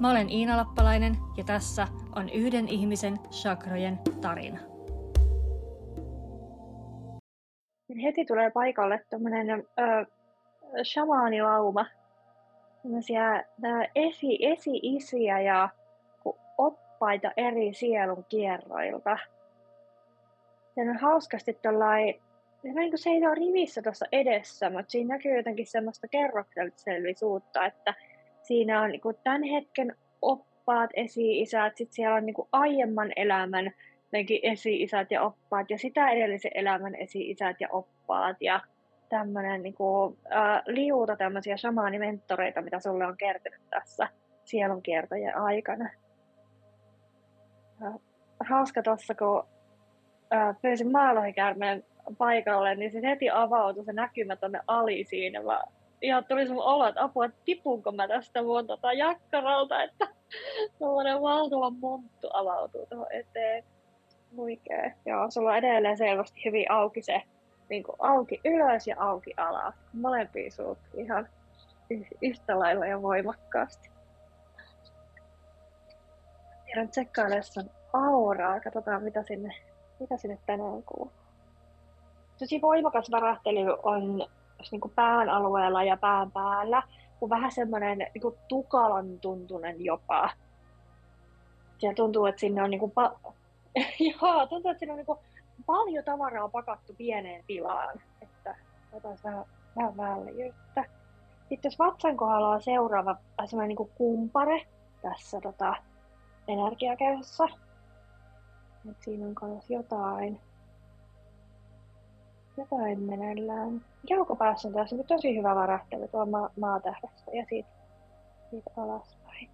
Mä olen Iina Lappalainen ja tässä on yhden ihmisen chakrojen tarina. Heti tulee paikalle tommonen shamaanilauma. Tämmöisiä esi-isiä ja oppaita eri sielun kierroilta. Se on hauskasti tollain, se ei ole rivissä tuossa edessä, mutta siinä näkyy jotenkin semmoista kerroksellisuutta, että siinä on niin tämän hetken oppaat, esi-isät, sitten siellä on niin aiemman elämän esi-isät ja oppaat ja sitä edellisen elämän esi-isät ja oppaat ja tämmöinen niin liuta tämmöisiä shamaanimenttoreita, mitä sulle on kertynyt tässä sielunkiertojen aikana. Hauska tuossa, kun pyysin maalohikäärmeen paikalle, niin se heti avautui se näkymä tonne aliin. Ihan tuli sun olo, että apua, tipunko mä tästä mun jakkaralta, että tommonen valtava monttu avautuu tuohon eteen. Huikee. Joo, sulla on edelleen selvästi hyvin auki se, niin kuin auki ylös ja auki alas. Molempia suut ihan yhtä lailla ja voimakkaasti. Tiedän tsekkailemaan sun auraa, katsotaan mitä sinne tänään kuuluu. Tosi voimakas värähtely on niin kuin pään alueella ja pään päällä, kun vähän semmoinen niin kuin tukalan tuntunen jopa. Ja tuntuu, että sinne on, niin kuin tuntuu, että sinne on paljon tavaraa pakattu pieneen tilaan. Että otais vähän väljyyttä. Sitten jos vatsan kohdalla on seuraava semmoinen niin kuin kumpare tässä energiakäyssä. Et siinä on myös jotain meneillään. Jalkopäässä on taas tosi hyvä värähtely tuo maatähdästä ja siitä alaspäin.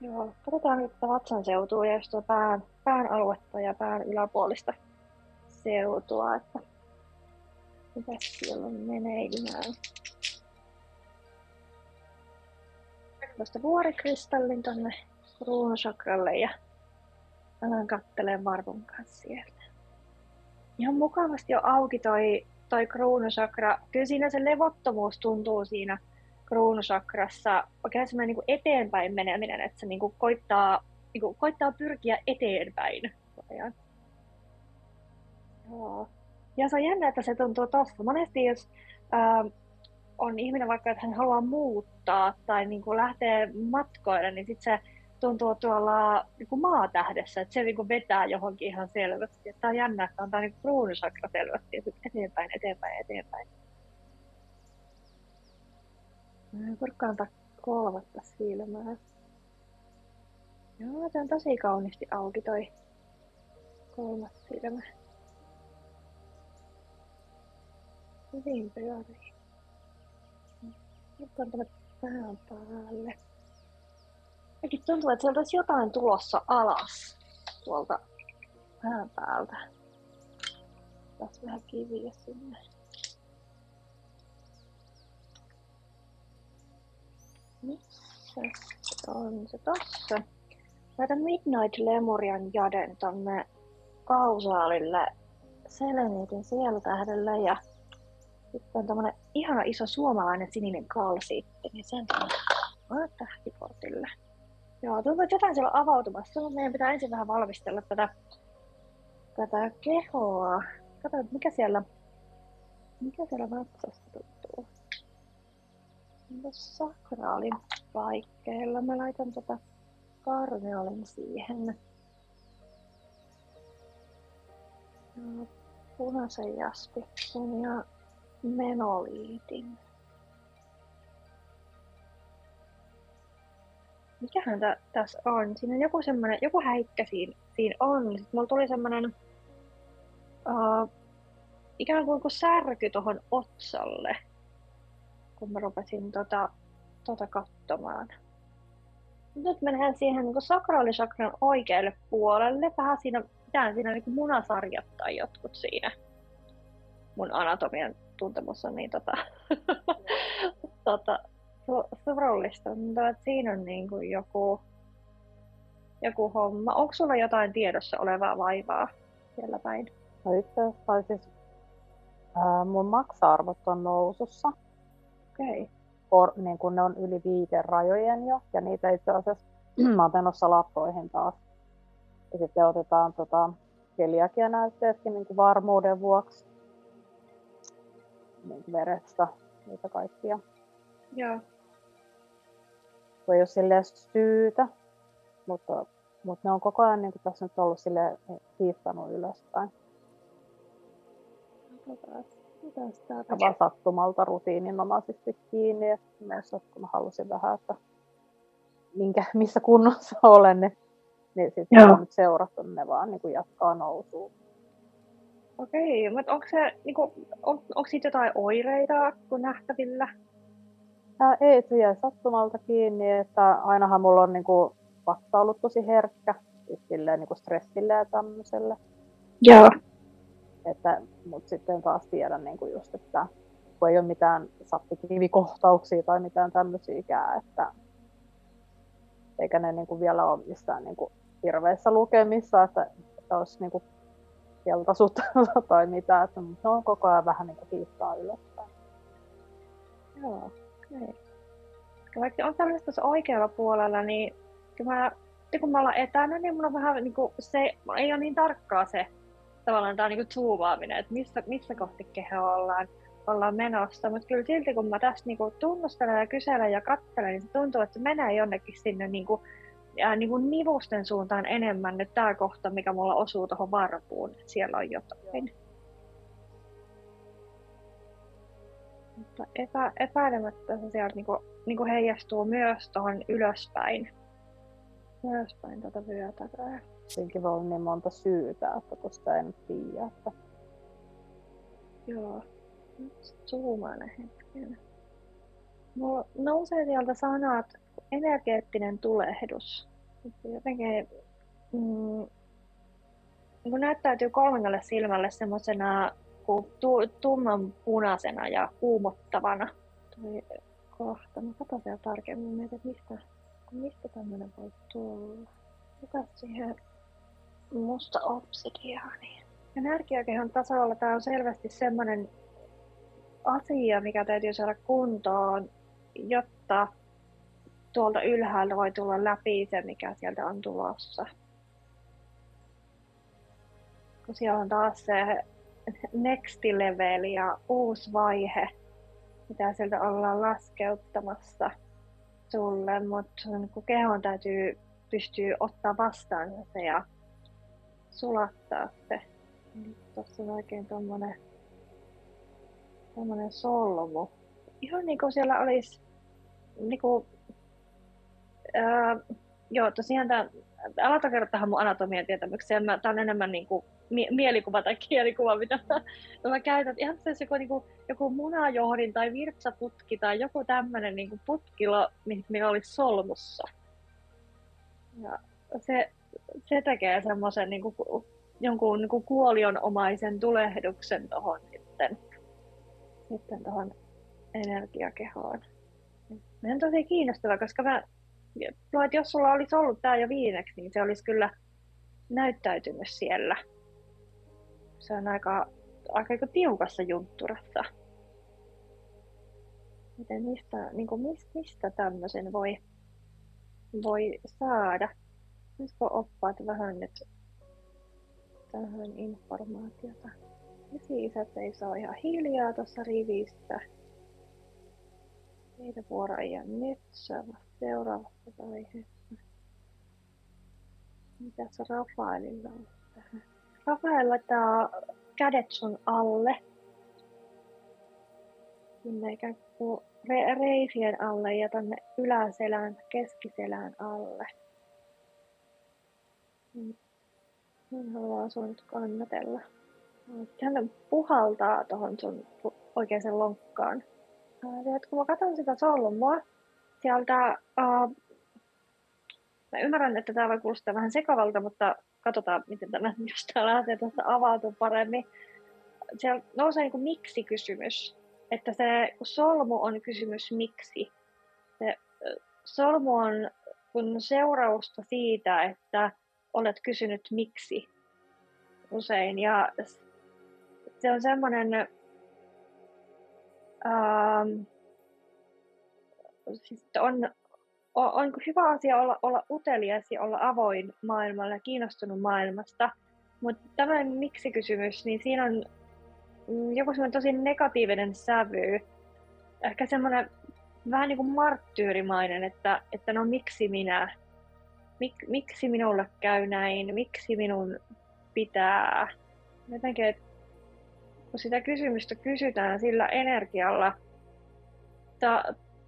Joo, katsotaan nyt tätä vatsan seutua ja just tuo pään aluetta ja pään yläpuolista seutua, että mitä siellä on meneillään. Tuosta vuorikristallin tuonne kruunushakralle ja alan kattelemaan varpun kanssa siellä. Ihan mukavasti on auki toi kruunushakra. Kyllä siinä se levottomuus tuntuu siinä kruunushakrassa. Oikein semmoinen niin eteenpäin meneminen, että se koittaa pyrkiä eteenpäin. Joo. Ja se on jännä, että se tuntuu tosta. Monesti jos on ihminen vaikka, että hän haluaa muuttaa tai niin kuin lähtee matkoille, niin sitten se tuntuu tuolla niin kuin maatähdessä, että se niin kuin vetää johonkin ihan selvästi. Tämä on jännä, että on tämä niin kuin kruunushakra selvästi ja sitten eteenpäin. Kurkkaan kolmatta silmää. Joo, tämä on tosi kauniisti auki toi kolmas silmä. Hyvin pyörii. Nyt on tämä pään päälle. Mäkin tuntuu, että sieltä olisi jotain tulossa alas tuolta pään päältä. Tässä vähän kiviä sinne. Missä on se tossa? Laitan Midnight Lemurian jaden tonne kausaalille seleniitin sielutähdelle ja sitten on tämmönen ihana iso suomalainen sininen kalsiitti, niin sen on tähtiportille. Joo, tuntuu, että jotain siellä on avautumassa, mutta meidän pitää ensin vähän valmistella tätä kehoa. Katsotaan, mikä siellä vatsasta tuntuu. Tuossa sakraalin paikkeilla. Mä laitan tätä karneolin siihen. Ja punaisen jaspiksen ja menoliitin. Mikähän tässä on? Siinä on joku häikkä siinä on. Sitten mulla tuli semmonen ikään kuin särky tohon otsalle. kun mä rupesin tota katsomaan. Nyt mennään siihen niin sakraalisakran oikealle puolelle. Vähän siinä, pitää siinä niin munasarjat tai jotkut siinä. Mun anatomian tuntemus on niin surullista. Siinä on niin kuin joku homma. Onko sulla jotain tiedossa olevaa vaivaa siellä päin? No itse asiassa siis mun maksa-arvot on nousussa. Okei. Okay. Niin kun ne on yli viiden rajojen jo, ja niitä itse asiassa mä oon menossa lappoihin taas. Ja sitten otetaan keliakianäytteetkin niin varmuuden vuoksi niin verestä, niitä kaikkia. Joo. Ei ole silleen syytä, mutta ne on koko ajan niin tässä nyt ollut silleen hiittänyt ylöspäin. Vaan sattumalta rutiininomaisesti kiinni, että myös kun mä halusin vähän, että missä kunnossa olen, niin sitten mä oon nyt seurattu, ne vaan niin jatkaa nousua. Okei, mutta onko siitä jotain oireita nähtävillä? Ei, se jäi sattumalta kiinni, että ainahan mulla on vatsa ollut tosi herkkä, silleen stressille ja tämmöiselle. Joo. Mutta sitten taas tiedän just, että kun ei ole mitään sappikiivikohtauksia tai mitään tämmöisiä ikää, että eikä ne vielä ole missään hirveissä lukemissa, että olisi keltaisuutta tai mitään, että ne on koko ajan vähän hiittää ylöspäin. Joo, okei. Vaikka on tämmöisessä tuossa oikealla puolella, niin kun me ollaan etänä, niin mun on vähän ei ole niin tarkkaa se, tavallaan tämä on niin kuin zoomaaminen, että missä kohti kehoa ollaan menossa. Mutta kyllä silti kun mä tässä niin kuin tunnustelen ja kyselen ja katselen, niin se tuntuu, että se menee jonnekin sinne niin kuin nivusten suuntaan enemmän nyt tämä kohta, mikä mulla osuu tuohon varpuun, että siellä on jotain. Mutta epäilemättä se sieltä niin kuin heijastuu myös tuohon ylöspäin tuota vyötärää. Siinkin voi olla niin monta syytä, että tuosta en tiedä, että... Joo, nyt zoomaan hetken. Mulla nousee sieltä sanat energeettinen tulehdus. Jotenkin näyttäytyy kolmannelle silmälle semmoisena tummanpunaisena ja kuumottavana. Toi kohta, mä katson vielä tarkemmin, mietin, että mistä tämmöinen voi tulla. Mitä siihen musta obsidiaaniin? Energiakehon tasolla tämä on selvästi sellainen asia, mikä täytyy saada kuntoon, jotta tuolta ylhäältä voi tulla läpi se, mikä sieltä on tulossa. Kun siellä on taas se next level ja uusi vaihe, mitä sieltä ollaan laskeuttamassa sulle, mutta kun kehon täytyy pystyy ottaa vastaan se ja sulattaa se. Tuossa on oikein tommonen solmu. Ihan niin kuin siellä olisi tosiaan aloitan kertoa tähän mun anatomian tietämykseen. Tää on enemmän niinku mielikuva tai kielikuva, mitä mä käytän. Ihan se joku munajohdin tai virtsaputki tai joku tämmönen putkilo, mikä olisi solmussa. Ja se tekee semmoisen jonkun kuolionomaisen tulehduksen tuohon sitten tuohon energiakehoon. Mä on tosi kiinnostava, koska jos sulla olisi ollut tää jo viimeksi, niin se olisi kyllä näyttäytynyt siellä. Se on aika tiukassa juntturassa. Miten mistä tämmöisen voi saada. Nyt kun oppaat vähän nyt tähän informaatiota. Esi-isät ei saa ihan hiljaa tuossa rivistä. Niitä vuoroja nyt seuraavassa vaiheessa. Mitäs Rafaelilla on tähän? Rafael laittaa kädet sun alle. Sinne ikään kuin reisien alle ja tänne yläselän, keskiselän alle. Hän haluaa sun nyt kannatella. Hän puhaltaa tuohon sun oikeaan lonkkaan. että kun mä katson sitä solmua sieltä, mä ymmärrän, että tää voi kuulostaa vähän sekavalta, mutta katsotaan, miten tämä just täällä asia tästä avautuu paremmin. Siellä nousee niin kuin miksi-kysymys, että se kun solmu on kysymys miksi. Se solmu on kun seurausta siitä, että olet kysynyt miksi usein. Ja se on semmoinen, siis on hyvä asia olla utelias ja olla avoin maailmalle ja kiinnostunut maailmasta. Mutta tämä miksi-kysymys, niin siinä on joku semmoinen tosi negatiivinen sävy. Ehkä semmoinen vähän niin kuin marttyyrimainen, että no miksi minä? Miksi minulle käy näin? Miksi minun pitää? Jotenkin, että kun sitä kysymystä kysytään sillä energialla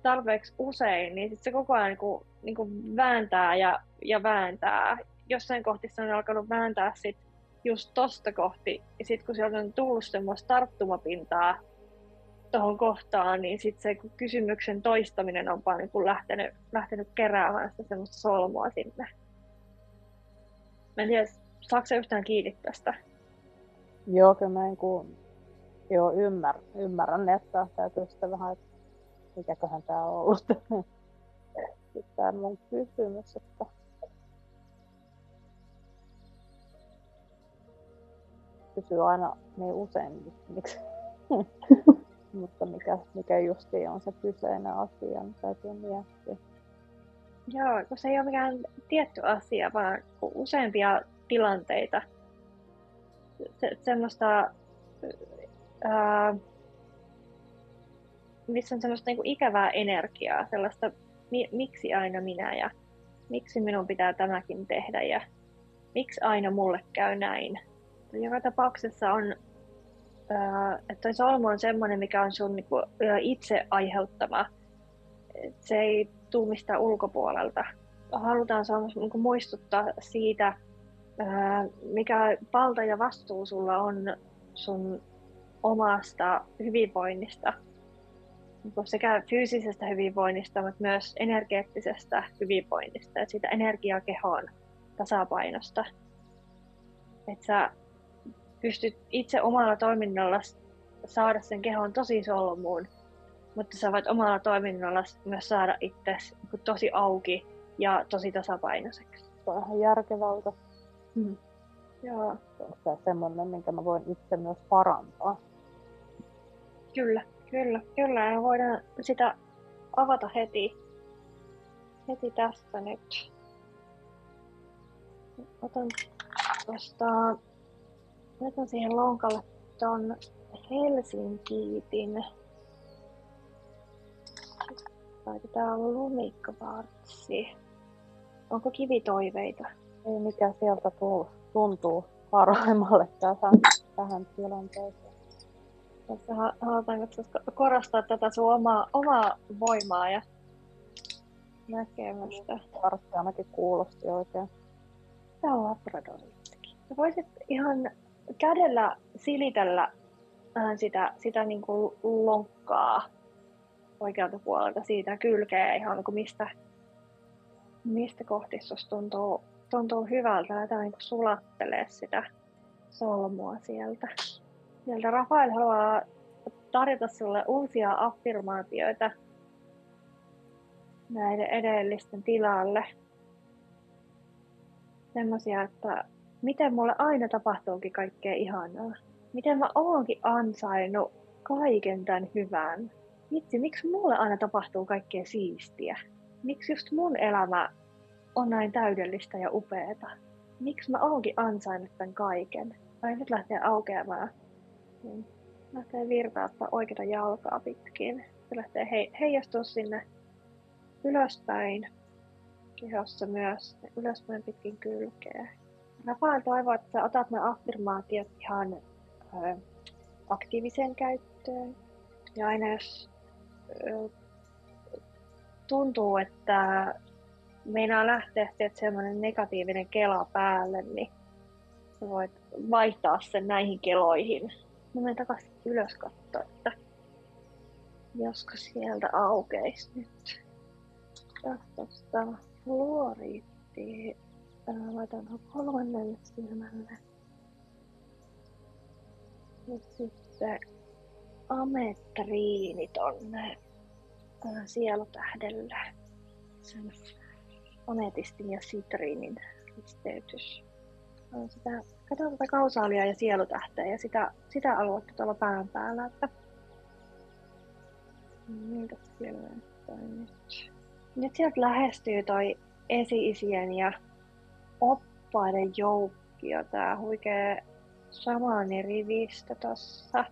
tarpeeksi usein, niin sit se koko ajan niin kuin vääntää ja vääntää. Jossain kohti se on alkanut vääntää sit just tosta kohti. Ja sit kun sieltä on tullut semmoista tarttumapintaa tohon kohtaan, niin sit se kysymyksen toistaminen on vaan niin kuin lähtenyt keräämään sitä semmoista solmua sinne. Mä en tiedä, saako se yhtään kiinni tästä? Joo, kyllä mä ymmärrän, että täytyy sitä vähän, että mikäköhän tää on ollut tää mun kysymys, että kysyy aina niin usein miksi, mutta mikä justiin on se kyseinen asia, niin täytyy miettiä. Joo, kun se ei ole mikään tietty asia, vaan useampia tilanteita. Semmoista, missä on semmoista niinku ikävää energiaa, sellaista miksi aina minä ja miksi minun pitää tämäkin tehdä ja miksi aina mulle käy näin. Joka tapauksessa on, että toi solmu on semmoinen, mikä on sun niinku itse aiheuttama. Se ei tule mistään ulkopuolelta. Halutaan niinku muistuttaa siitä, mikä valta ja vastuu sulla on sun omasta hyvinvoinnista, sekä fyysisestä hyvinvoinnista, mutta myös energeettisestä hyvinvoinnista ja siitä energiakehoon tasapainosta. Että sä pystyt itse omalla toiminnalla saada sen kehon tosi solmuun, mutta sä voit omalla toiminnalla myös saada itsesi tosi auki ja tosi tasapainoiseksi. Se on ihan järkevältä. Mm. Joo. Se on semmoinen, minkä mä voin itse myös parantaa. Kyllä. Ja voidaan sitä avata heti tästä nyt. Otan siihen lonkalle ton Helsinkiitin. Laitetaan lumikvartsi. Onko kivitoiveita? Ei, mikä sieltä tuntuu parhaimmalle tähän tilanteeseen. Tässä halutaan korostaa tätä sun omaa voimaa ja näkemystä. Vartti ainakin kuulosti oikein. Tää on labradoriittikin. Voisit ihan kädellä silitellä vähän sitä niin kuin lonkkaa oikealta puolelta siitä kylkeä ihan niin kuin mistä kohdissa tuntuu hyvältä. Lähdetään niin kuin sulattelee sitä solmua sieltä. Sieltä Rafael haluaa tarjota sinulle uusia affirmaatioita näiden edellisten tilalle. Semmoisia, että miten mulle aina tapahtuukin kaikkea ihanaa. Miten mä oonkin ansainnut kaiken tämän hyvän. Vitsi, miksi mulle aina tapahtuu kaikkea siistiä? Miksi just mun elämä on näin täydellistä ja upeata? Miksi mä oonkin ansainnut tämän kaiken? Ai nyt lähtee aukeamaan. Lähtee virtauttaa oikeata jalkaa pitkin. Se lähtee heijastua sinne ylöspäin. Kehossa myös ylöspäin pitkin kylkeä. Rafael toivoo, että sä otat nämä affirmaatiot ihan aktiiviseen käyttöön. Ja aina jos tuntuu, että meinaa lähteä semmoinen negatiivinen kela päälle, niin sä voit vaihtaa sen näihin keloihin. Mä menen takaisin ylös katsoa, että Josko sieltä aukeisi nyt. Tästä fluoriittia. Laitan kolmannelle silmälle. Nyt sitten ametriini tonne sielutähdelle. Sen ametistin ja sitriinin risteytys. Katsotaan tätä kausaalia ja sielutähteä ja sitä aluetta tuolla pään päällä, että miltä siellä näyttää nyt. Nyt sieltä lähestyy toi esi-isien ja oppaiden joukkio, tää huikee samani rivistä tossa.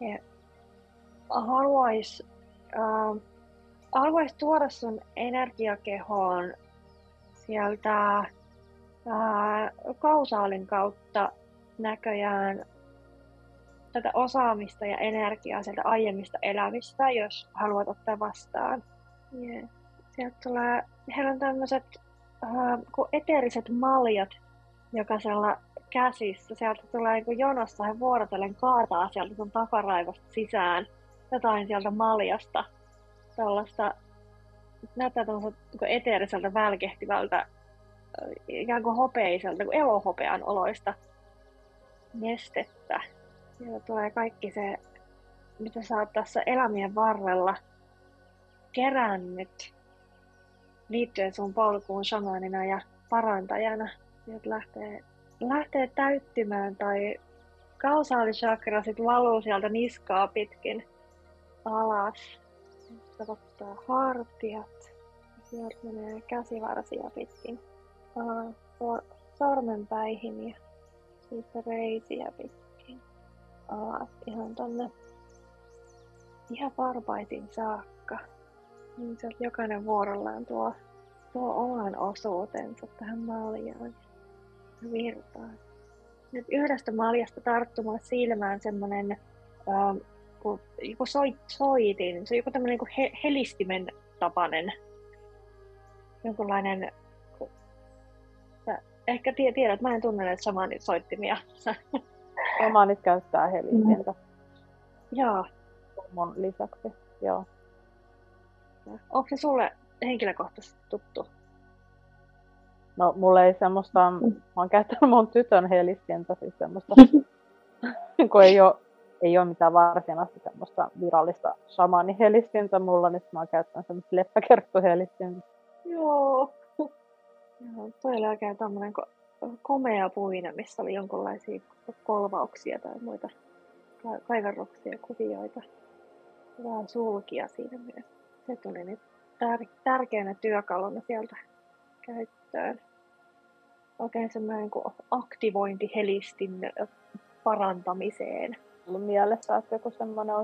Ja haluais tuoda sun energiakehoon sieltä kausaalin kautta näköjään tätä osaamista ja energiaa sieltä aiemmista elämistä, jos haluat ottaa vastaan. Yeah. Sieltä tulee, heillä on tämmöiset kuin eteeriset maljat jokaisella käsissä. Sieltä tulee niin kuin jonossa, he vuorotellen kaataa sieltä sun takaraivasta sisään jotain sieltä maljasta. Tällaista, näyttää tuollaiselta eteeriseltä välkehtivältä, ikään kuin hopeiselta, kuin elohopean oloista nestettä. Sieltä tulee kaikki se, mitä sä oot tässä elämien varrella kerännyt liittyen sun polkuun shamanina ja parantajana. Sieltä lähtee täyttymään tai kausaalichakra sit valuu sieltä niskaa pitkin alas. Sieltä ottaa hartiat. Sieltä menee käsivarsia pitkin sormenpäihin ja siitä reisiä pitkin alas ihan tonne ihan varpaisin saakka. Niin sieltä jokainen vuorollaan tuo oman osuutensa tähän maljaan ja virtaan. Nyt yhdestä maljasta tarttumaan silmään semmonen joku soitin, se on joku tämmönen niinku helistimen tapainen jonkunlainen. Ehkä tiedät, mä en tunne näitä shamanit soittimia. Shamanit käyttää helistintä. Joo. Mun lisäksi, joo. Onko se sulle henkilökohtaisesti tuttu? No, mulle ei semmoista, mä oon käyttänyt mun tytön helistintä, siis semmoista, kun ei oo mitään varsinaista semmoista virallista shamanihelistintä mulla, niin mä oon käyttänyt semmoista leppäkerttuhelistintä. Joo. No, toi oli oikein tämmöinen komea puina, missä oli jonkinlaisia kolvauksia tai muita kaiverruksia, kuvioita. Vähän sulkia siinä myös. Se tuli nyt tärkeänä työkaluna sieltä käyttöön. Oikein semmoinen aktivointihelistin parantamiseen. Mun mielessä, että joku semmoinen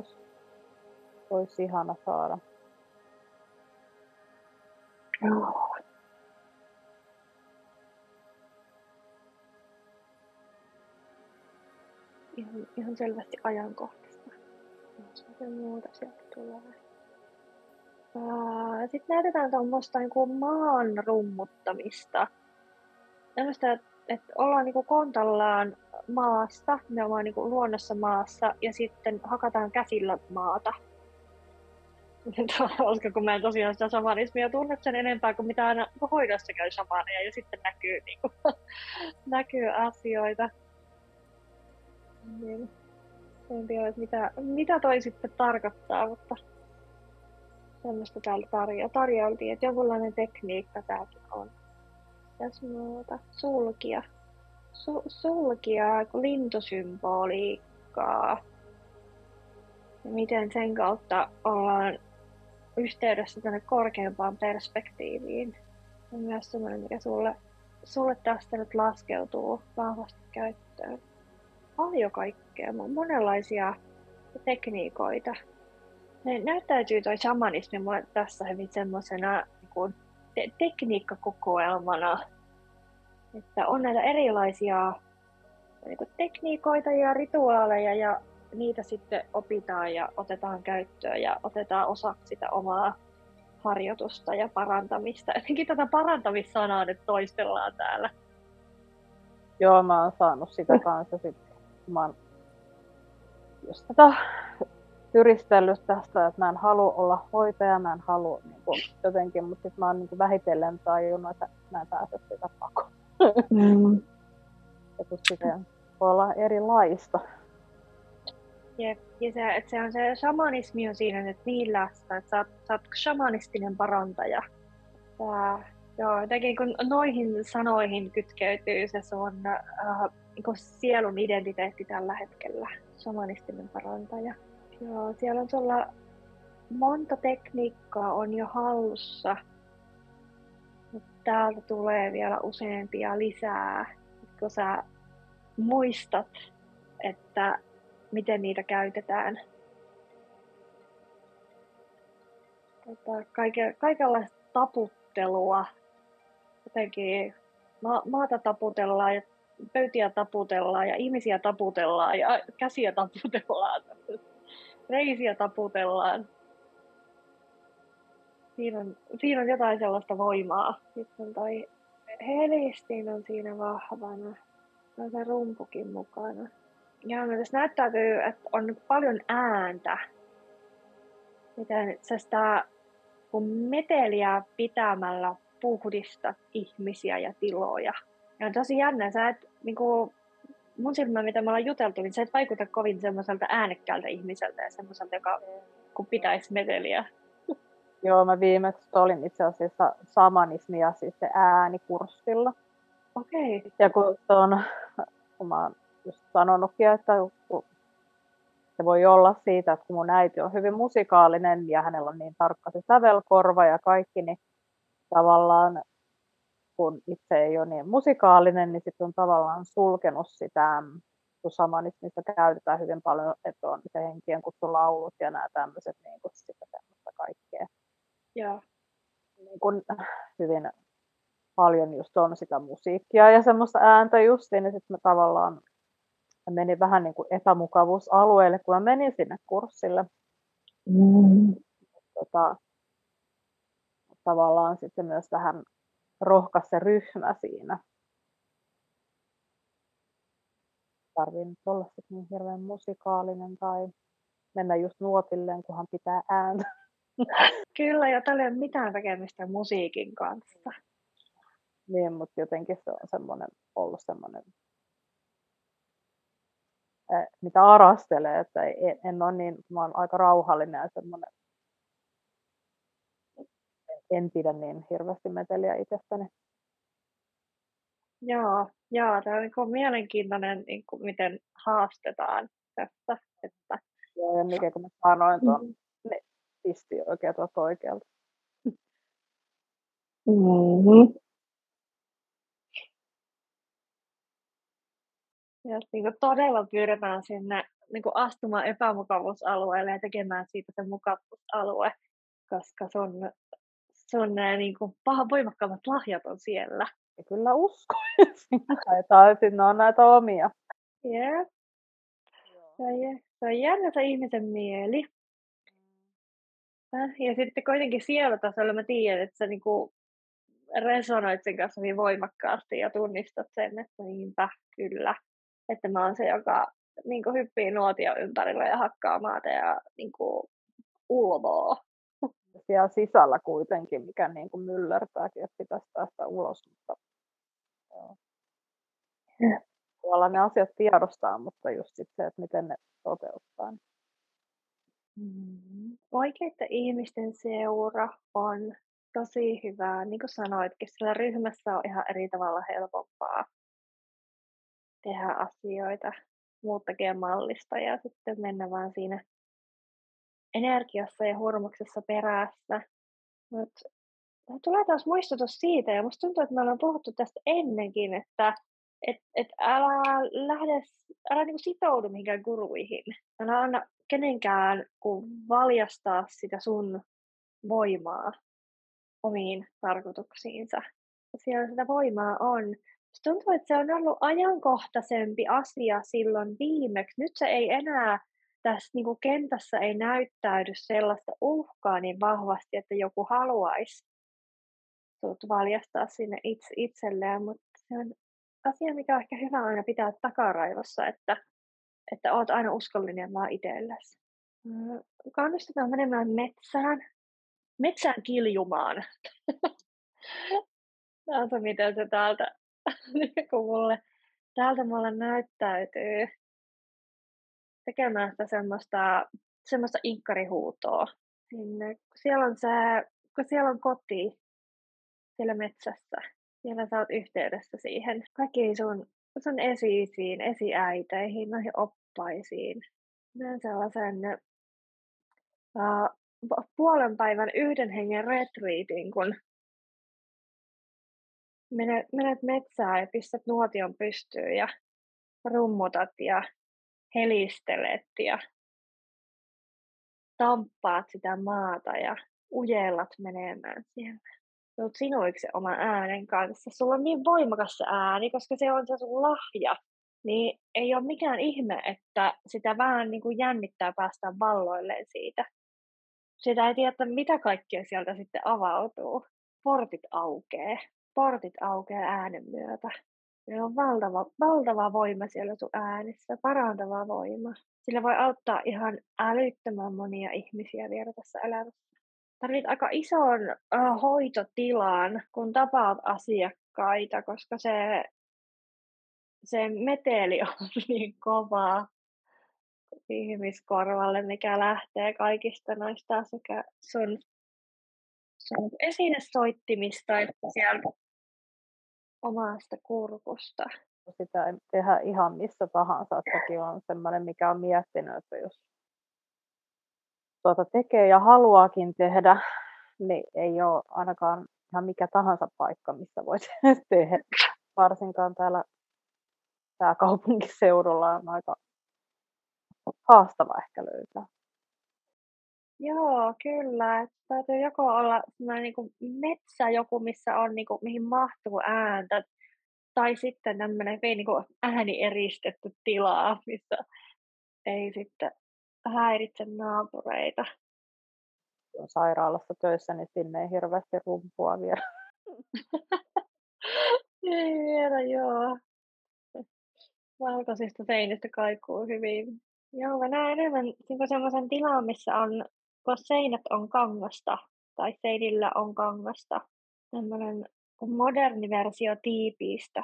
olisi ihana saada. Joo. Ihan selvästi ajankohtaista. Jos jotain muuta sieltä tulee. Sitten näytetään tuommoista niinku maan rummuttamista. Tämmöistä, että ollaan niinku kontallaan maasta, me ollaan niinku luonnossa maassa ja sitten hakataan käsillä maata. Olisiko, kun mä en tosiaan sitä shamanismia tunne sen enempää kuin mitä aina hoidossa käy shamaneja ja sitten näkyy asioita. Niin. En tiedä, mitä toi sitten tarkoittaa, mutta semmoista täältä tarjoiltiin, että jonkunlainen tekniikka täälläkin on. Mitäs muuta? Sulkia. Sulkia, lintusymboliikkaa. Ja miten sen kautta ollaan yhteydessä tänne korkeampaan perspektiiviin. Ja myös semmoinen, mikä sulle tästä nyt laskeutuu vahvasti käyttöön. Paljon kaikkea, monenlaisia tekniikoita. Ne näyttäytyy toi shamanismi mulle tässä hyvin semmosena niin tekniikkakokoelmana. Että on näitä erilaisia niin kuin tekniikoita ja rituaaleja ja niitä sitten opitaan ja otetaan käyttöön ja otetaan osaksi sitä omaa harjoitusta ja parantamista. Jotenkin tätä parantamissanaa nyt toistellaan täällä. Joo, mä oon saanut sitä kanssa sitten. Jos tätä pyristellyt tästä, että mä en halua olla hoitaja, mä en halua niin jotenkin, mutta sitten mä oon niin vähitellen tajunnut, että mä en pääse sitä pakoon. Mm. Ja kun sitä voi olla erilaista. Jep. Ja se shamanismi on siinä nyt niin läsnä, että sä oot shamanistinen parantaja. Joo, jotenkin kun noihin sanoihin kytkeytyy se sun sielun identiteetti tällä hetkellä, shamanistinen parantaja. Joo, siellä on sulla monta tekniikkaa on jo hallussa, mutta täältä tulee vielä useampia lisää, kun sä muistat, että miten niitä käytetään. Kaikenlaista taputtelua, jotenkin maata taputellaan ja pöytiä taputellaan ja ihmisiä taputellaan ja käsiä taputellaan. Reisiä taputellaan. Siinä on jotain sellaista voimaa. Sitten toi helistin on siinä vahvana. On se rumpukin mukana. Ja tässä näyttäytyy, että on paljon ääntä. Miten sä sitä kun meteliä pitämällä puhdistat ihmisiä ja tiloja. Ja on tosi jännä. Sä et niinku... Mun silmään, mitä me ollaan juteltu, niin sä et vaikuta kovin semmoiselta äänekkäältä ihmiseltä ja semmoiselta, joka kun pitäisi meteliä. Joo, mä viimeksi olin itse asiassa shamanismia sitten äänikurssilla. Okei. Okay. Ja kun mä oon just sanonutkin, että se voi olla siitä, että kun mun äiti on hyvin musikaalinen ja hänellä on niin tarkka se sävelkorva ja kaikki, niin tavallaan kun itse ei ole niin musikaalinen, niin sitten on tavallaan sulkenut sitä, kun shamanismista käytetään hyvin paljon, että on se henkien kutsulaulut ja nämä tämmöiset, niin kuin sitä tämmöistä kaikkea. Joo. Niin kun hyvin paljon just on sitä musiikkia ja semmoista ääntä justiin, niin sitten mä tavallaan menin vähän niin kuin epämukavuusalueelle, kun mä menin sinne kurssille. Mm. Tavallaan sitten myös vähän rohkaisi se ryhmä siinä. Tarvii nyt olla sitten niin hirveän musikaalinen tai mennä just nuotilleen, kunhan pitää ääntä. Kyllä, ja tällä ei ole mitään tekemistä musiikin kanssa. Niin, mutta jotenkin se on ollut semmoinen, mitä arastelee, että en ole niin, mä oon aika rauhallinen ja semmoinen. En pidä niin hirveästi meteliä itsestäni. Joo, tämä on niin mielenkiintoinen, niin kuin miten haastetaan tästä. Että... Joo, ja mikä kun mä sanoin tuon, ne pistii oikein tuolta oikealta. Mm-hmm. Ja niin kuin todella pyydetään sinne niin kuin astumaan epämukavuusalueelle ja tekemään siitä se mukavuusalue, koska sun niin kuin pahan voimakkaammat lahjat on siellä. Ja kyllä uskoisin. Ne on näitä omia. Yeah. Se on jännä se ihmisen mieli. Ja sitten kuitenkin sielutasolla mä tiedän, että sä niin kuin resonoit sen kanssa niin voimakkaasti ja tunnistat sen, että niinpä, kyllä. Että mä oon se, joka niin kuin hyppii nuotia ympärillä ja hakkaa maata ja niin kuin ulvoo. Siellä sisällä kuitenkin, mikä niin kuin myllärtääkin, että pitäisi päästä ulos, mutta tuolla ne asiat tiedostaa, mutta just sit se, että miten ne toteuttaa. Oikeiden ihmisten seura on tosi hyvää, niin kuin sanoitkin, siellä ryhmässä on ihan eri tavalla helpompaa tehdä asioita muuttakin mallista ja sitten mennä vaan siinä energiassa ja hurmoksessa perässä. Mut tulee taas muistutus siitä, ja musta tuntuu, että me ollaan puhuttu tästä ennenkin, että älä niinku sitoudu mihinkään guruihin. Älä anna kenenkään valjastaa sitä sun voimaa omiin tarkoituksiinsa. Siellä sitä voimaa on. Musta tuntuu, että se on ollut ajankohtaisempi asia silloin viimeksi. Nyt se ei enää tässä niin kuin kentässä ei näyttäydy sellaista uhkaa niin vahvasti, että joku haluaisi valjastaa sinne itselleen, mutta se on asia, mikä on ehkä hyvä aina pitää takaraivossa, että oot aina uskollinen vaan itsellesi. Kannustetaan menemään metsään kiljumaan. Täältä miten se täältä mulle näyttäytyy tekemään sitä semmoista inkkarihuutoa. Kun siellä on koti siellä metsässä, siellä sä oot yhteydessä siihen kaikkiin sun esiisiin, esiäiteihin, noihin oppaisiin. Näen sellaisen puolen päivän yhden hengen retriitin, kun menet metsään ja pistät nuotion pystyyn ja rummutat ja helistelet ja tamppaat sitä maata ja ujellat menemään siellä. Olet sinuiksi oman äänen kanssa. Sulla on niin voimakas se ääni, koska se on se sun lahja. Niin ei ole mikään ihme, että sitä vähän niin kuin jännittää päästä valloilleen siitä. Sitä ei tiedä, mitä kaikkea sieltä sitten avautuu. Portit aukeaa äänen myötä. Se on valtava voima siellä sun äänessä, parantava voima. Sillä voi auttaa ihan älyttömän monia ihmisiä vielä tässä elämässä. Tarvit aika ison hoitotilan, kun tapaat asiakkaita, koska se meteli on niin kova ihmiskorvalle, mikä lähtee kaikista noista sekä sun esinesoittimista että sieltä omasta kurkusta. Sitä ei tehdä ihan missä tahansa. Sekin on sellainen, mikä on miettinyt, että jos tekee ja haluaakin tehdä, niin ei ole ainakaan ihan mikä tahansa paikka, missä voit tehdä. Varsinkaan täällä kaupunkiseudulla on aika haastava ehkä löytää. Joo, kyllä. Täytyy joko olla niin metsä joku, missä on, niin kuin, mihin mahtuu ääntä, tai sitten tämmöinen niin äänieristetty tilaa, missä ei sitten häiritse naapureita. Kun sairaalassa töissä, niin sinne ei hirveästi rumpua vielä. Ei vielä, joo. Valkoisista seinistä kaikuu hyvin. Joo, mä näen enemmän semmoisen tilan, missä on, kun seinät on kangasta, tai seinillä on kangasta. Tämmöinen moderni versio tiipiistä.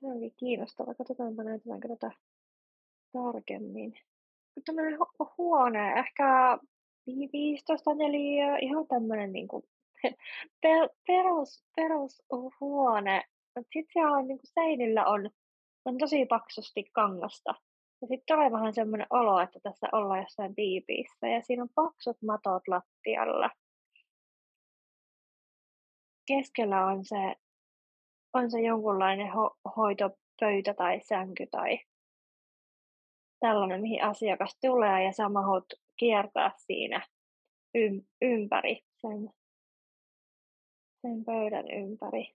Tämä onkin kiinnostava. Katsotaanpa näitä, mä katsotaan tarkemmin. Tämmöinen huone, ehkä 15 neliöä, ihan tämmöinen niin kuin perushuone. Sitten siellä on, niin kuin seinillä on tosi paksusti kangasta. Ja sitten tulee vähän semmoinen olo, että tässä ollaan jossain tiipiissä. Ja siinä on paksut matot lattialla. Keskellä on se jonkunlainen hoitopöytä tai sänky tai tällainen, mihin asiakas tulee, ja sä mahut kiertää siinä ympäri, sen pöydän ympäri.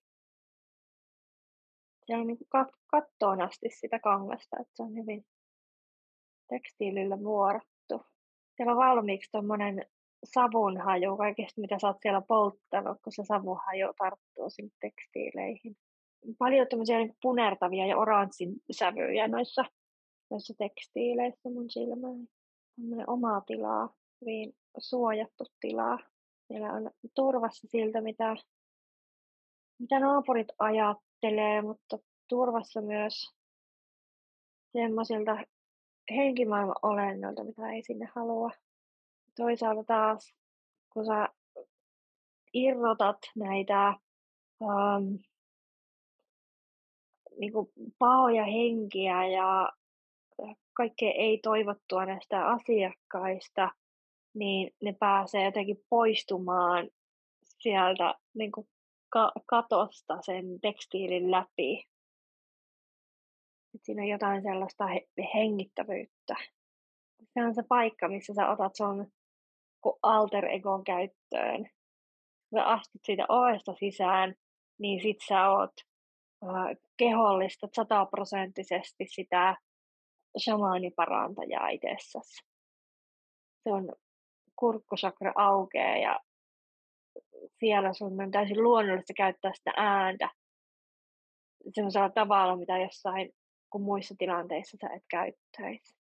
Se on niin kuin kattoon asti sitä kangasta, että se on hyvin tekstiilillä vuorattu. Siellä on valmiiksi tommonen savunhaju kaikesta, mitä sä oot siellä polttanut, kun se savunhaju tarttuu sinne tekstiileihin. Paljon tämmöisiä niin punertavia ja oranssin sävyjä noissa tekstiileissä mun silmään. Tämmöinen omaa tilaa, hyvin suojattu tilaa. Siellä on turvassa siltä, mitä naapurit ajattelee, mutta turvassa myös semmoisilta henkimaailman olennoilta, mitä ei sinne halua. Toisaalta taas, kun sä irrotat näitä niin kuin pahoja henkiä ja kaikkea ei toivottua näistä asiakkaista, niin ne pääsee jotenkin poistumaan sieltä niin kuin katosta sen tekstiilin läpi. Et siinä on jotain sellaista hengittävyyttä. Se on se paikka, missä sä otat sun alter egon käyttöön. Kun sä astut siitä ovesta sisään, niin sit sä oot kehollistat 100% sitä shamaaniparantajaa itsessäsi. Se on kurkkusakra aukeaa ja siellä sun on täysin luonnollista käyttää sitä ääntä semmoisella tavalla, mitä jossain kun muissa tilanteissa sä et käyttäisi.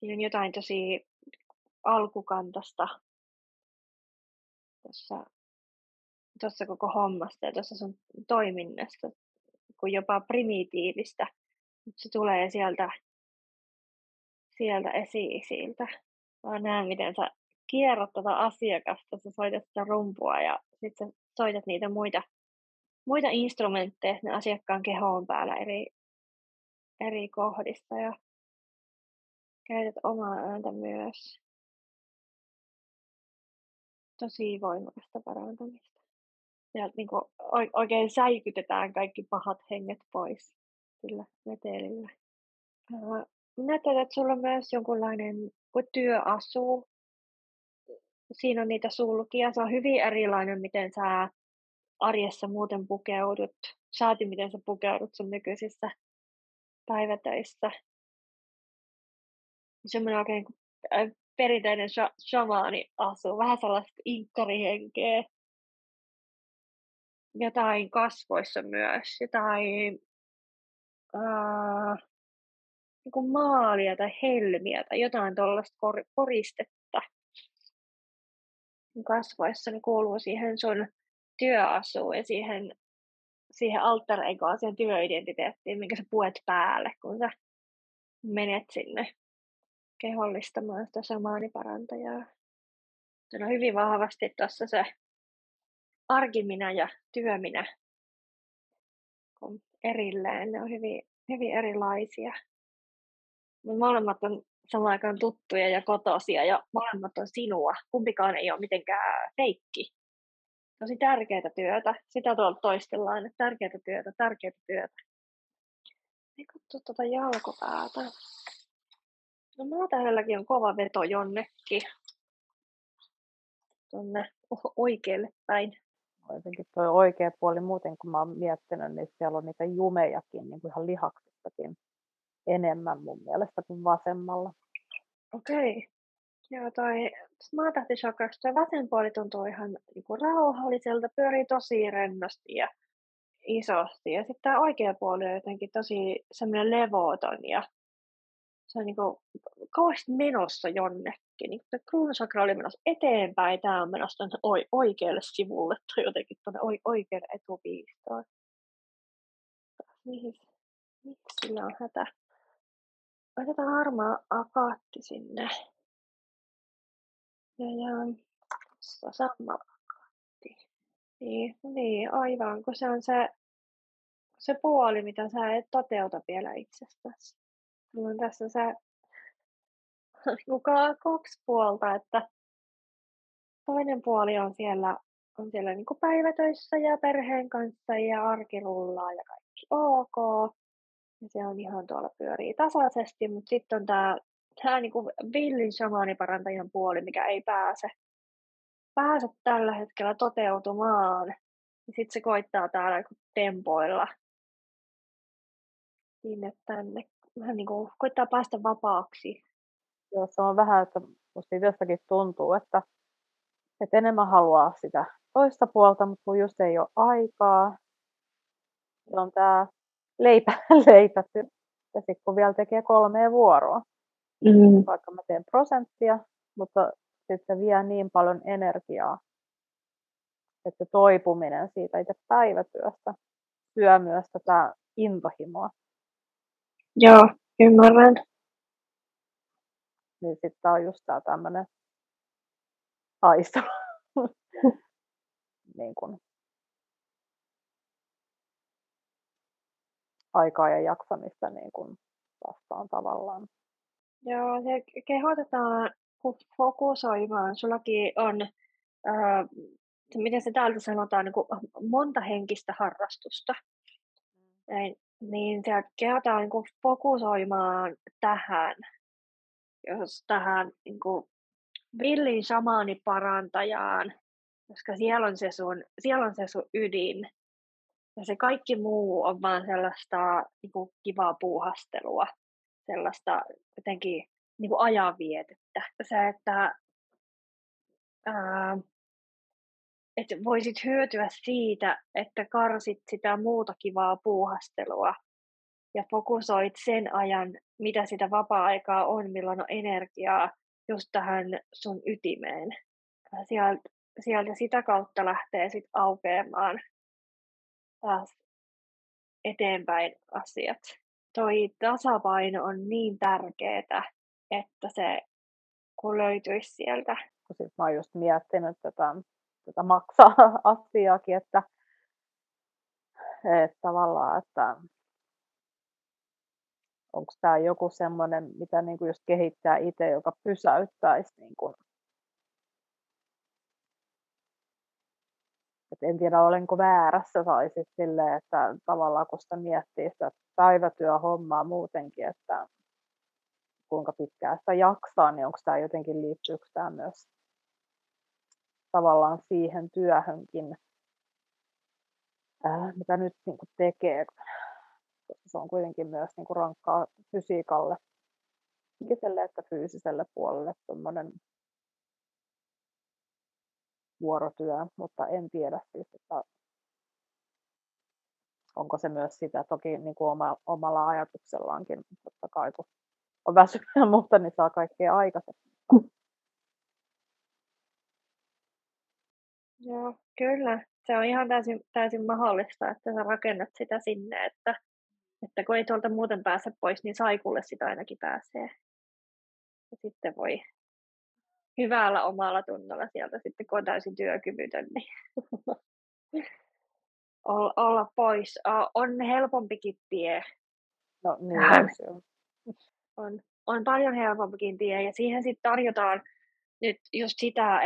Siinä on jotain tosi alkukantasta tuossa koko hommasta ja tuossa sun toiminnasta, kun jopa primitiivistä, mutta se tulee sieltä esi-isiltä. Mä näen, miten sä kierrät tätä asiakasta, sä soitat sitä rumpua ja sitten sä soitat niitä muita instrumentteja ne asiakkaan kehoon päällä eri kohdista ja käytät omaa ääntä myös. Tosi voimakasta parantamista. Ja niin kuin oikein säikytetään kaikki pahat henget pois sillä metelillä. Minä tiedän, että sulla on myös jonkunlainen, kun työ asuu, siinä on niitä sulkia. Se on hyvin erilainen, miten sä arjessa muuten pukeudut. Saati, miten sä pukeudut sun nykyisissä päivätöissä. Semmoinen oikein perinteinen shamaani asuu. Vähän sellaista inkkarihenkeä. Jotain kasvoissa myös. Jotain niin kuin maalia tai helmiä tai jotain tuollaista koristetta. Kasvoissa niin kuuluu siihen sun työasuun ja siihen alter egoon, siihen työidentiteettiin, minkä sä puet päälle, kun sä menet sinne kehollistamaan sitä samaaniparantajaa. Se on hyvin vahvasti tuossa se arkiminä ja työminä kun erilleen. Ne on hyvin, hyvin erilaisia. Molemmat on samaan aikaan tuttuja ja kotoisia ja molemmat on sinua. Kumpikaan ei ole mitenkään feikki. Tosi tärkeää työtä. Sitä tuolta toistellaan, että tärkeää työtä. Ei katso tuota jalkopäätä. No maatähdelläkin on kova veto jonnekin. Tuonne oikealle päin. Jotenkin tuo oikea puoli muuten, kun mä oon miettinyt, niin siellä on niitä jumejakin, niin kuin ihan lihaksistakin enemmän mun mielestä kuin vasemmalla. Okei. Joo, toi maatähtishakraksi tuo vasen puoli tuntuu ihan niin kuin rauhalliselta, pyörii tosi rennosti ja isosti. Ja sitten tämä oikea puoli on jotenkin tosi semmoinen levoton ja se on niin kuin kauheasti menossa jonnekin. Niin kruunusakra oli menossa eteenpäin, tämä on menossa oikealle sivulle tai jotenkin tuonne oikealle etupiistoon. Miksi sillä on hätä? Laitetaan harmaa akaatti sinne. Ja sama akaatti. Niin, aivan, kun se on se puoli, mitä sä et toteuta vielä itsestäsi. Mulla on tässä se kaksi puolta, että toinen puoli on siellä niin kuin päivätöissä ja perheen kanssa ja arkirullaa ja kaikki ok. Ja se on ihan tuolla pyörii tasaisesti, mutta sitten on tämä niin kuin villin shamaaniparantajan puoli, mikä ei pääse tällä hetkellä toteutumaan. Ja sitten se koittaa täällä niin kuin tempoilla sinne tänne. Vähän niin kuin koittaa päästä vapaaksi. Joo, se on vähän, että musta itsestäkin tuntuu, että enemmän haluaa sitä toista puolta, mutta kun just ei ole aikaa. Se on tämä leipätty. Ja sitten kun vielä tekee 3 vuoroa. Mm-hmm. Vaikka mä teen prosenttia, mutta sitten se vie niin paljon energiaa, että toipuminen siitä itse päivätyöstä syö myös tätä intohimoa. Joo, ymmärrän. Niin sitten tää on just tää tämmönen taistelu. Niin kun aikaa ja jaksamista niin kun vastaan tavallaan. Joo, se kehotetaan fokusoimaan. Sullakin on, miten se täältä sanotaan, niin kuin monta henkistä harrastusta. Näin. Niin se kehotaan niin kuin fokusoimaan tähän, jos tähän niin kuin villin shamaaniparantajaan, koska siellä on se sun ydin. Ja se kaikki muu on vaan sellaista niin kuin kivaa puuhastelua, sellaista jotenkin niin kuin ajanvietettä. Se, että voisit hyötyä siitä, että karsit sitä muuta kivaa puuhastelua ja fokusoit sen ajan, mitä sitä vapaa-aikaa on, milloin on energiaa, just tähän sun ytimeen. Sieltä sitä kautta lähtee sit aukeamaan taas eteenpäin asiat. Toi tasapaino on niin tärkeetä, että se kun löytyisi sieltä. Siis mä oon just miettinyt tätä maksa-asiaakin, että tavallaan, että onko tämä joku semmoinen, mitä niinku just kehittää itse, joka pysäyttäisi niinku. Et en tiedä, olenko väärässä tai sitten silleen, että tavallaan kun sitä miettii sitä päivätyöhommaa muutenkin, että kuinka pitkään sitä jaksaa, niin onko tämä jotenkin, liittyykö tämä myös tavallaan siihen työhönkin, mitä nyt niinku tekee. Se on kuitenkin myös niinku rankkaa fysiikalle, fyysiselle että fyysiselle puolelle tuommoinen vuorotyö, mutta en tiedä siis, että onko se myös sitä, toki niinku omalla ajatuksellaankin, totta kai kun on väsynyt ja muuta, niin saa kaikkea aikaiseksi. Joo, kyllä. Se on ihan täysin mahdollista, että sä rakennat sitä sinne, että kun ei tuolta muuten pääse pois, niin saikulle sitä ainakin pääsee. Ja sitten voi hyvällä omalla tunnolla sieltä sitten, kun on täysin työkyvytön, niin olla pois. On helpompikin tie. No niin, se on. On paljon helpompikin tie, ja siihen sitten tarjotaan nyt just sitä,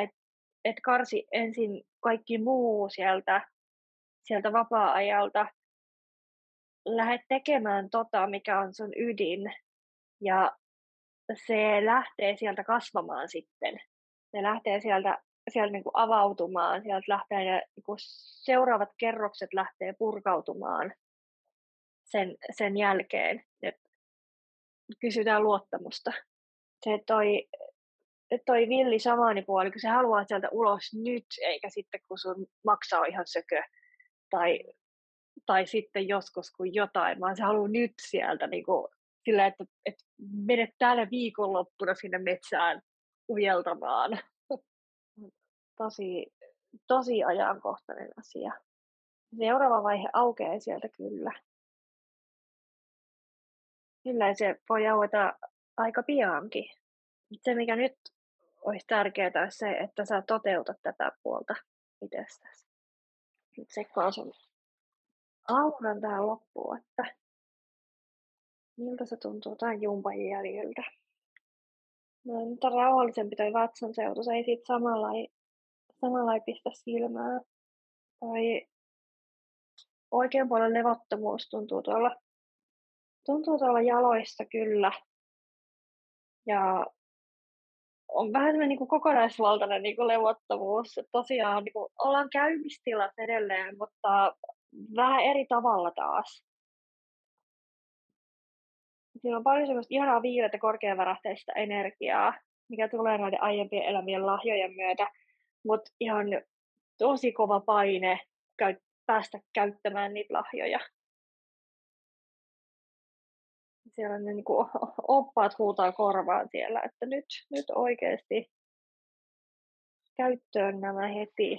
että karsi ensin kaikki muu sieltä vapaa-ajalta. Lähde tekemään mikä on sun ydin, ja se lähtee sieltä kasvamaan sitten. Se lähtee sieltä niinku avautumaan, sieltä lähtee ne niinku seuraavat kerrokset lähtee purkautumaan sen jälkeen. Et kysytään luottamusta. Se toi villi samaanipuoli, kun se haluaa sieltä ulos nyt, eikä sitten kun sun maksa on ihan sökö tai sitten joskus kun jotain, vaan se haluaa nyt sieltä niin kuin, sillä, että mene täällä viikonloppuna sinne metsään ujeltamaan. Tosi ajankohtainen asia. Seuraava vaihe aukeaa sieltä kyllä. Kyllä se voi aueta aika piankin. Se mikä nyt olisi tärkeää on se, että sä toteutat tätä puolta itsestäsi. Nyt sekkaan sun auran tähän loppuun, että miltä se tuntuu tämän jumpan jäljiltä. No nyt on rauhallisempi toi vatsan seutu, se ei siitä samalla ei pistä silmää. Tai oikean puolen levottomuus tuntuu tuolla jaloissa kyllä. Ja on vähän semmoinen niin kuin kokonaisvaltainen niin kuin levottomuus. Tosiaan niin kuin ollaan käymistilat edelleen, mutta vähän eri tavalla taas. Siinä on paljon semmoista ihanaa viilettä korkeavärähteistä energiaa, mikä tulee näiden aiempien elämien lahjojen myötä. Mutta ihan tosi kova paine päästä käyttämään niitä lahjoja. Siellä ne niin kuin oppaat huutaa korvaan siellä, että nyt oikeasti käyttöön nämä heti.